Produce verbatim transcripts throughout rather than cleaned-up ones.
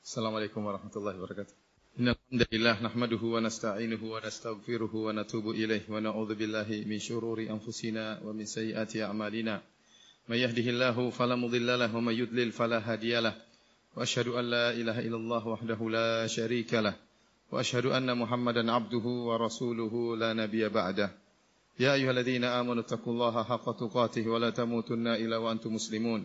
Assalamualaikum warahmatullahi wabarakatuh. Innalhamdulillah nahmaduhu wa nasta'inuhu wa nastaghfiruhu wa natubu ilaihi wa na'udzu billahi min syururi anfusina wa min sayyiati a'malina. May yahdihillahu fala mudhillalah wa may yudlil fala hadiyalah. Wa asyhadu an la ilaha illallah wahdahu la syarikalah. Wa asyhadu anna Muhammadan 'abduhu wa rasuluhu la nabiyya ba'dah. Ya ayyuhalladzina amanu taqullaha haqqa tuqatih wa la tamutunna illa wa antum muslimun.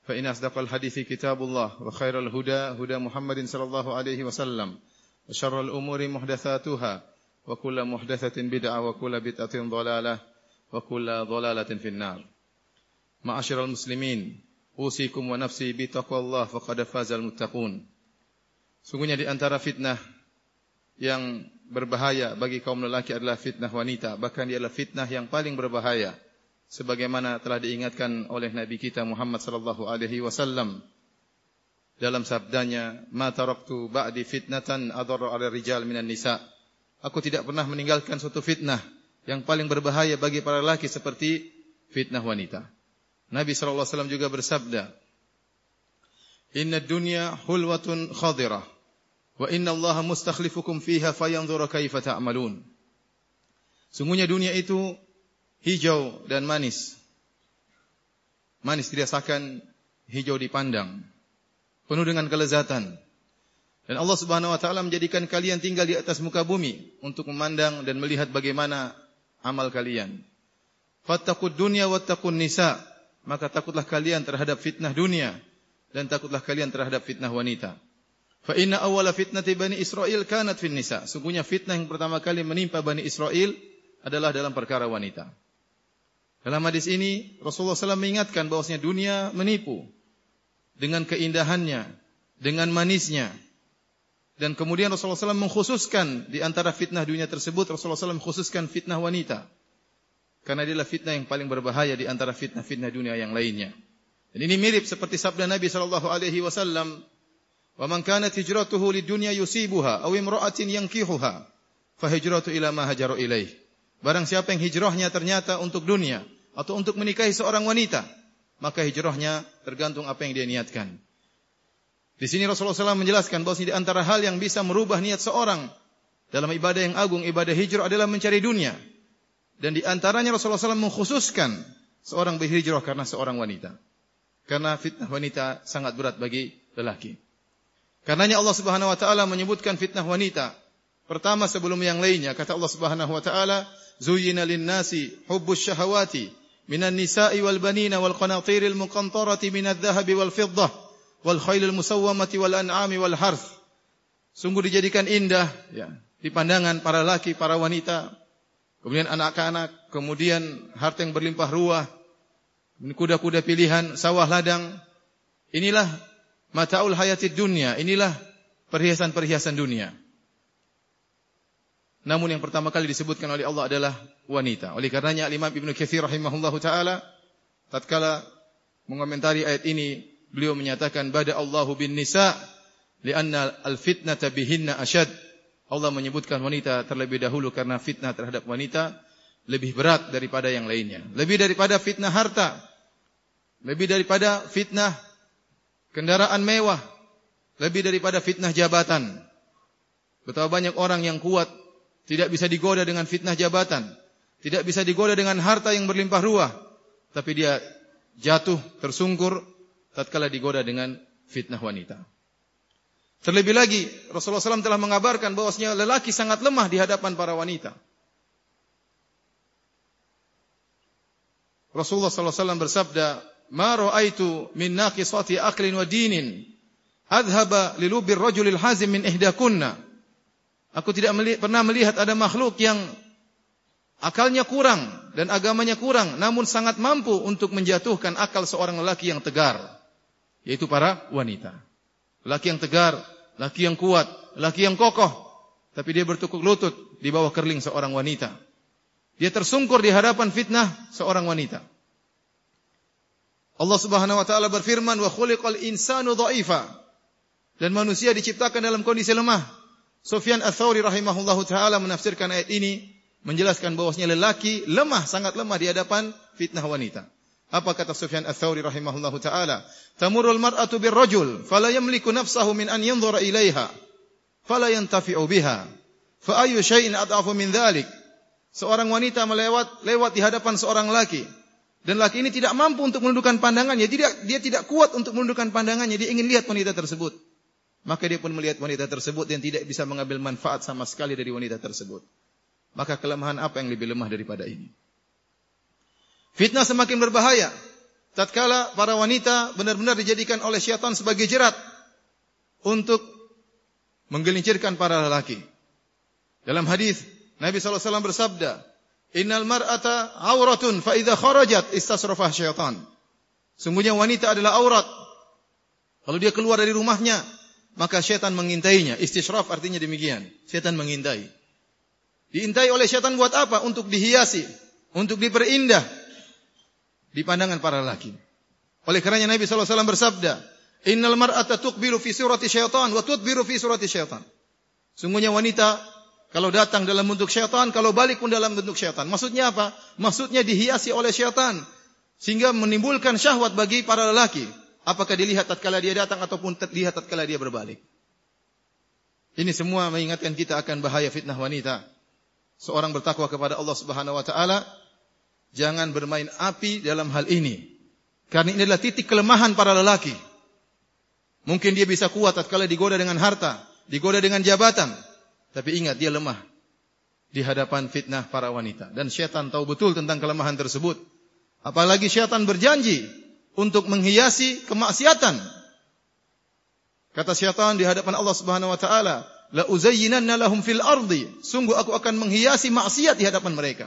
فإن أصدق الحديث كتاب الله وخير الهدى هدى محمد صلى الله عليه وسلم وشر الأمور محدثاتها وكل محدثة بدعة وكل بدعة ضلالة وكل ضلالة في النار معاشر المسلمين أوصيكم ونفسي بتقوى الله فقد فاز المتقون. Sungguhnya di antara fitnah yang berbahaya bagi kaum lelaki adalah fitnah wanita, bahkan dia adalah fitnah yang paling berbahaya. Sebagaimana telah diingatkan oleh Nabi kita Muhammad sallallahu alaihi wasallam dalam sabdanya, "Ma taraktu ba'di fitnatan adarra 'ala rijal minan nisa." Aku tidak pernah meninggalkan suatu fitnah yang paling berbahaya bagi para lelaki seperti fitnah wanita. Nabi sallallahu alaihi wasallam juga bersabda, "Inna ad-dunya hulwatun khadirah wa inna Allaha mustakhlifukum fiha fayanzuru kaifa ta'malun." Sungguhnya dunia itu hijau dan manis. Manis dirasakan, hijau dipandang, penuh dengan kelezatan. Dan Allah Subhanahu wa taala menjadikan kalian tinggal di atas muka bumi untuk memandang dan melihat bagaimana amal kalian. Fattaqud dunya wattaqun nisa. Maka takutlah kalian terhadap fitnah dunia dan takutlah kalian terhadap fitnah wanita. Fa inna awwala fitnati Bani Israil kanat fin nisa. Sungguhnya fitnah yang pertama kali menimpa Bani Israil adalah dalam perkara wanita. Dalam hadis ini Rasulullah sallallahu alaihi wasallam mengingatkan bahwasanya dunia menipu dengan keindahannya, dengan manisnya. Dan kemudian Rasulullah sallallahu alaihi wasallam mengkhususkan di antara fitnah dunia tersebut, Rasulullah sallallahu alaihi wasallam mengkhususkan fitnah wanita. Karena dia adalah fitnah yang paling berbahaya di antara fitnah-fitnah dunia yang lainnya. Dan ini mirip seperti sabda Nabi sallallahu alaihi wasallam, "Wa man kanat hijratuhu lidunya yusibuha aw imra'atin yankihuha, fa hijratu ila ma hajaru ilaih." Barang siapa yang hijrahnya ternyata untuk dunia atau untuk menikahi seorang wanita, maka hijrahnya tergantung apa yang dia niatkan. Di sini Rasulullah sallallahu alaihi wasallam menjelaskan bahwa di antara hal yang bisa merubah niat seorang dalam ibadah yang agung, ibadah hijrah, adalah mencari dunia. Dan di antaranya Rasulullah sallallahu alaihi wasallam mengkhususkan seorang berhijrah karena seorang wanita. Karena fitnah wanita sangat berat bagi lelaki. Karenanya Allah Subhanahu wa taala menyebutkan fitnah wanita pertama sebelum yang lainnya. Kata Allah Subhanahu wa taala, "Zuyyina lin-nasi hubbus syahawati minan nisa'i wal banina wal qanatiril muqantarati minadh-dhahabi wal fiddah wal khailil musawwamati wal an'ami wal harth." Sungguh dijadikan indah ya di pandangan para laki, para wanita, kemudian anak-anak, kemudian harta yang berlimpah ruah, kuda-kuda pilihan, sawah ladang. Inilah mataul hayatid dunya, inilah perhiasan-perhiasan dunia. Namun yang pertama kali disebutkan oleh Allah adalah wanita. Oleh karenanya Imam Ibnu Katsir rahimahullahu taala tatkala mengomentari ayat ini, beliau menyatakan, "Bada Allahu bin nisa li'anna al-fitnata bihinna ashad." Allah menyebutkan wanita terlebih dahulu karena fitnah terhadap wanita lebih berat daripada yang lainnya. Lebih daripada fitnah harta, lebih daripada fitnah kendaraan mewah, lebih daripada fitnah jabatan. Betapa banyak orang yang kuat tidak bisa digoda dengan fitnah jabatan, tidak bisa digoda dengan harta yang berlimpah ruah, tapi dia jatuh tersungkur tatkala digoda dengan fitnah wanita. Terlebih lagi Rasulullah sallallahu alaihi wasallam telah mengabarkan bahwasanya lelaki sangat lemah di hadapan para wanita. Rasulullah sallallahu alaihi wasallam bersabda, "Ma ra'aitu min naqisati aqlin wa dinin adhaba lilubbir rajulil hazim min ihdakunna." Aku tidak pernah melihat ada makhluk yang akalnya kurang dan agamanya kurang, namun sangat mampu untuk menjatuhkan akal seorang lelaki yang tegar, yaitu para wanita. Lelaki yang tegar, lelaki yang kuat, lelaki yang kokoh, Tapi dia bertukuk lutut di bawah kerling seorang wanita. Dia tersungkur di hadapan fitnah seorang wanita. Allah Subhanahu wa taala berfirman, "Wa khuliqal insanu dha'ifa." Dan manusia diciptakan dalam kondisi lemah. Sufyan Ats-Tsauri rahimahullahu taala menafsirkan ayat ini menjelaskan bahwasanya lelaki lemah, sangat lemah di hadapan fitnah wanita. Apa kata Sufyan Ats-Tsauri rahimahullahu taala? "Tamurul mar'atu birrajul, fala yamliku nafsahu min an yanzura ilaiha." Fala yantafi'u biha fa ayyu syai'in adhafu min dhalik. Seorang wanita melewat lewat di hadapan seorang laki, dan laki ini tidak mampu untuk menundukkan pandangannya, tidak dia tidak kuat untuk menundukkan pandangannya, dia ingin lihat wanita tersebut. Maka dia pun melihat wanita tersebut dan tidak bisa mengambil manfaat sama sekali dari wanita tersebut. Maka kelemahan apa yang lebih lemah daripada ini? Fitnah semakin berbahaya tatkala para wanita benar-benar dijadikan oleh syaitan sebagai jerat untuk menggelincirkan para lelaki. Dalam hadis Nabi sallallahu alaihi wasallam bersabda, "Innal mar'ata auratun fa idza kharajat istasrafah syaitan." Sungguhnya wanita adalah aurat. Kalau dia keluar dari rumahnya, maka syaitan mengintainya. Istisraf artinya demikian, syaitan mengintai. Diintai oleh syaitan buat apa? Untuk dihiasi, untuk diperindah di pandangan para lelaki. Oleh karenanya Nabi sallallahu alaihi wasallam bersabda, "Innal mar'ata tuqbilu fi surati syaitan wa tudbiru fi surati syaitan." Sungguhnya wanita kalau datang dalam bentuk syaitan, kalau balik pun dalam bentuk syaitan. Maksudnya apa? Maksudnya dihiasi oleh syaitan sehingga menimbulkan syahwat bagi para lelaki. Apakah dilihat tatkala dia datang ataupun terlihat tatkala dia berbalik. Ini semua mengingatkan kita akan bahaya fitnah wanita. Seorang bertakwa kepada Allah Subhanahu wa taala, jangan bermain api dalam hal ini. Karena ini adalah titik kelemahan para lelaki. Mungkin dia bisa kuat tatkala digoda dengan harta, digoda dengan jabatan, tapi ingat dia lemah di hadapan fitnah para wanita, dan syaitan tahu betul tentang kelemahan tersebut. Apalagi syaitan berjanji untuk menghiasi kemaksiatan. Kata syaitan di hadapan Allah Subhanahu wa taala, "La uzayyinanna lahum fil ardi." Sungguh aku akan menghiasi maksiat di hadapan mereka.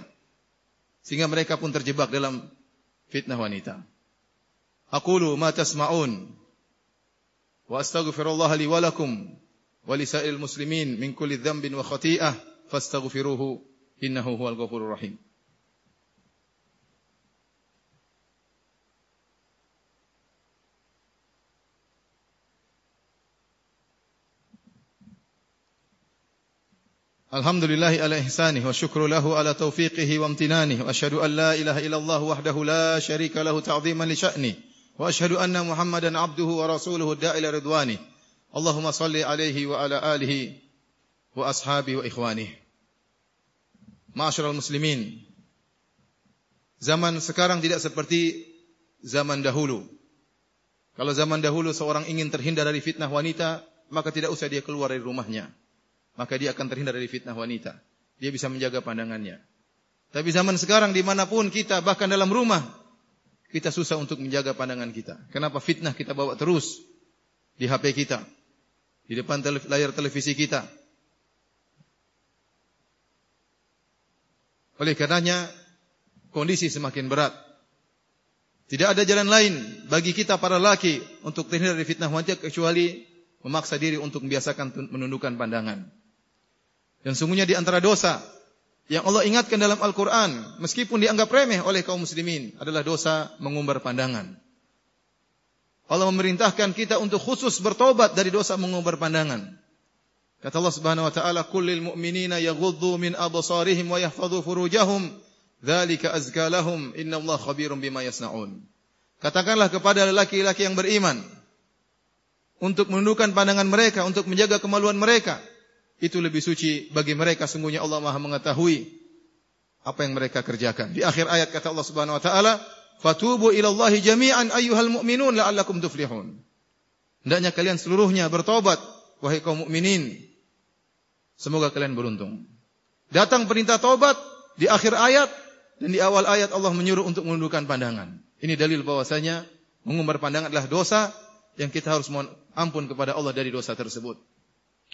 Sehingga mereka pun terjebak dalam fitnah wanita. Aqulu ma tasma'un. Wa astaghfirullaha li wa lakum wa li sa'il muslimin min kulli dhanbin wa khati'ah fastaghfiruhu innahu huwal ghafurur rahim. Alhamdulillahi ala ihsanih wa syukru lahu ala tawfiqihi wa amtinanih wa asyhadu an la ilaha illallah wahdahu la syarika lahu ta'dhiman li sya'nihi wa asyhadu anna Muhammadan abduhu wa rasuluhu da'ila ridwani. Allahumma salli alaihi wa ala alihi wa ashabihi wa ikhwanihi. Ma'asyiral muslimin, zaman sekarang tidak seperti zaman dahulu. Kalau zaman dahulu seorang ingin terhindar dari fitnah wanita, maka tidak usah dia keluar dari rumahnya, maka dia akan terhindar dari fitnah wanita, dia bisa menjaga pandangannya. Tapi zaman sekarang dimanapun kita, bahkan dalam rumah, kita susah untuk menjaga pandangan kita. Kenapa? Fitnah kita bawa terus di H P kita, di depan tele- layar televisi kita. Oleh karenanya kondisi semakin berat. Tidak ada jalan lain bagi kita para laki untuk terhindar dari fitnah wanita kecuali memaksa diri untuk membiasakan menundukkan pandangan. Dan sungguhnya di antara dosa yang Allah ingatkan dalam Al-Quran, meskipun dianggap remeh oleh kaum muslimin, adalah dosa mengumbar pandangan. Allah memerintahkan kita untuk khusus bertobat dari dosa mengumbar pandangan. Kata Allah Subhanahu wa taala, "Kullil mu'minina yaghuddu min absarihim wa yahfadhu furujahum, dzalika azka lahum, innallaha khabirum bima yasnaun." Katakanlah kepada lelaki-lelaki yang beriman untuk menundukkan pandangan mereka, untuk menjaga kemaluan mereka. Itu lebih suci bagi mereka, sungguhnya Allah Maha mengetahui apa yang mereka kerjakan. Di akhir ayat kata Allah Subhanahu wa taala, "Fatubu ila Allahi jami'an ayyuhal mu'minun la'allakum tuflihun." Hendaknya kalian seluruhnya bertobat, wahai kaum mukminin, semoga kalian beruntung. Datang perintah taubat di akhir ayat, dan di awal ayat Allah menyuruh untuk menundukkan pandangan. Ini dalil bahwasanya mengumbar pandangan adalah dosa yang kita harus mohon ampun kepada Allah dari dosa tersebut.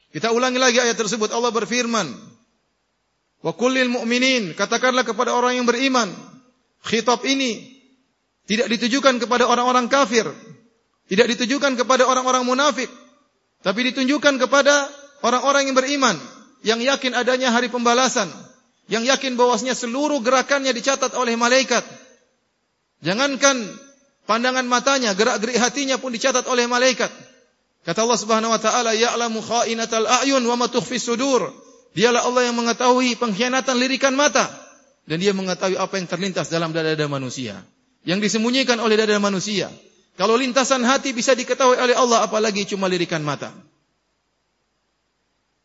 Kita ulangi lagi ayat tersebut. Allah berfirman, "Wa kullil mu'minin," katakanlah kepada orang yang beriman. Khitab ini tidak ditujukan kepada orang-orang kafir, tidak ditujukan kepada orang-orang munafik, tapi ditunjukkan kepada orang-orang yang beriman. yang yakin adanya hari pembalasan, yang yakin bahwasanya seluruh gerakannya dicatat oleh malaikat. Jangankan pandangan matanya, gerak-gerik hatinya pun dicatat oleh malaikat. Kata Allah Subhanahu wa taala, "Ya'lamu kha'inatal a'yun wa ma tukhfis sudur." Dialah Allah yang mengetahui pengkhianatan lirikan mata dan dia mengetahui apa yang terlintas dalam dada-dada manusia, yang disembunyikan oleh dada manusia. Kalau lintasan hati bisa diketahui oleh Allah, apalagi cuma lirikan mata.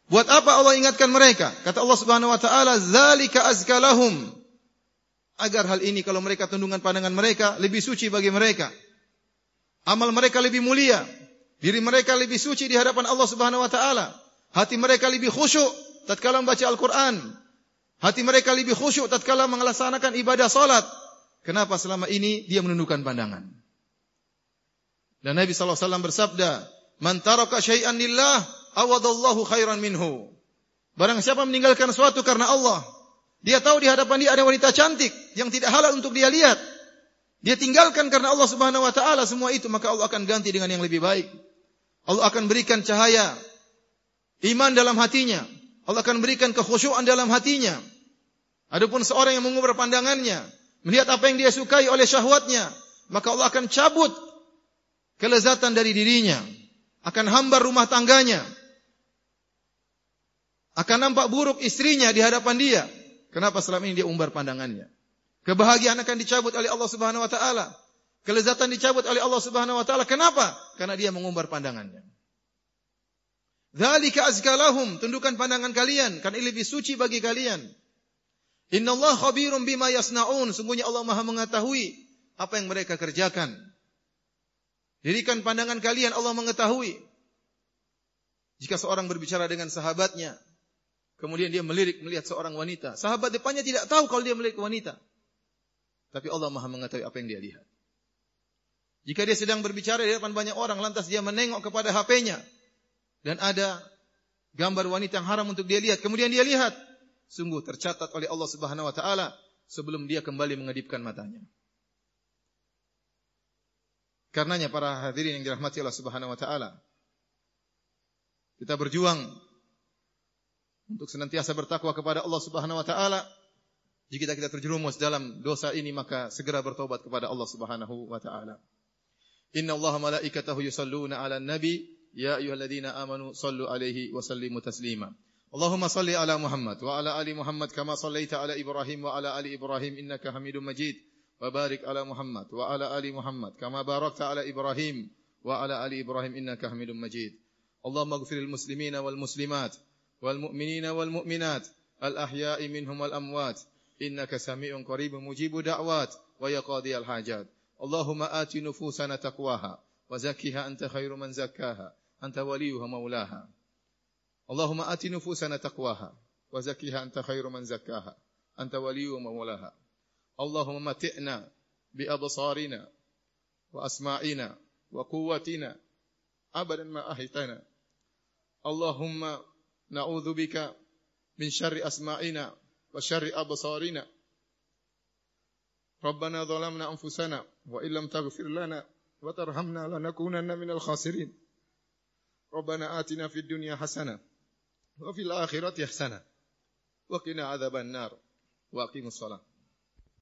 Buat apa Allah ingatkan mereka? Kata Allah Subhanahu wa taala, "Zalika azka lahum." Agar hal ini kalau mereka tundungan pandangan mereka lebih suci bagi mereka. Amal mereka lebih mulia. Diri mereka lebih suci di hadapan Allah Subhanahu wa taala. Hati mereka lebih khusyuk tatkala membaca Al-Qur'an. Hati mereka lebih khusyuk tatkala melaksanakan ibadah salat. Kenapa selama ini dia menundukkan pandangan? Dan Nabi sallallahu alaihi wasallam bersabda, "Man taraka syai'an lillah, awadallahu khairan minhu." Barang siapa meninggalkan sesuatu karena Allah, dia tahu di hadapan dia ada wanita cantik yang tidak halal untuk dia lihat. Dia tinggalkan karena Allah Subhanahu wa taala semua itu, maka Allah akan ganti dengan yang lebih baik. Allah akan berikan cahaya iman dalam hatinya. Allah akan berikan kekhusyuan dalam hatinya. Adapun seorang yang mengubur pandangannya, melihat apa yang dia sukai oleh syahwatnya, maka Allah akan cabut kelezatan dari dirinya, akan hambar rumah tangganya, akan nampak buruk istrinya di hadapan dia. Kenapa selama ini dia umbar pandangannya? Kebahagiaan akan dicabut oleh Allah Subhanahu wa taala. Kelezatan dicabut oleh Allah Subhanahu wa taala. Kenapa? Karena dia mengumbar pandangannya. Dzalika azka lahum, tundukkan pandangan kalian karena ini lebih suci bagi kalian. Innallaha khabirum bima yasnaun, sungguhnya Allah Maha mengetahui apa yang mereka kerjakan. Dirikan pandangan kalian, Allah mengetahui. Jika seorang berbicara dengan sahabatnya, kemudian dia melirik melihat seorang wanita, sahabat depannya tidak tahu kalau dia melirik wanita. Tapi Allah Maha mengetahui apa yang dia lihat. Jika dia sedang berbicara di depan banyak orang, lantas dia menengok kepada H P-nya, dan ada gambar wanita yang haram untuk dia lihat, kemudian dia lihat, sungguh tercatat oleh Allah Subhanahu wa taala sebelum dia kembali mengedipkan matanya. Karenanya para hadirin yang dirahmati Allah Subhanahu wa taala, kita berjuang untuk senantiasa bertakwa kepada Allah Subhanahu wa taala. Jika kita terjerumus dalam dosa ini, maka segera bertobat kepada Allah Subhanahu wa taala. Innallaha malaikatahu yusalluna 'alan nabi ya ayyuhalladzina amanu sallu 'alaihi wa sallimu taslima. Allahumma salli 'ala Muhammad wa 'ala ali Muhammad kama sallaita 'ala Ibrahim wa 'ala ali Ibrahim innaka Hamidum Majid. وبارك على محمد وعلى آل محمد كما باركت على إبراهيم وعلى آل إبراهيم إنك حميد مجيد اللهم اغفر للمسلمين والمسلمات والمؤمنين والمؤمنات الأحياء منهم والأموات إنك سميع قريب مجيب دعوات ويقاضي الحاجات اللهم آت نفوسنا تقواها وزكها أنت خير من زكاها أنت وليها مولاها اللهم آت نفوسنا تقواها وزكها أنت خير من زكاها أنت وليها مولاها اللهم متئنا بأبصارنا وأسماعنا وقوتنا أبدا ما أحيتنا اللهم نعوذ بك من شر أسماعنا وشر أبصارنا ربنا ظلمنا أنفسنا وإن لم تغفر لنا وترحمنا لنكونن من الخاسرين ربنا آتنا في الدنيا حسنة وفي الآخرة حسنة وقنا عذاب النار وأقم الصلاة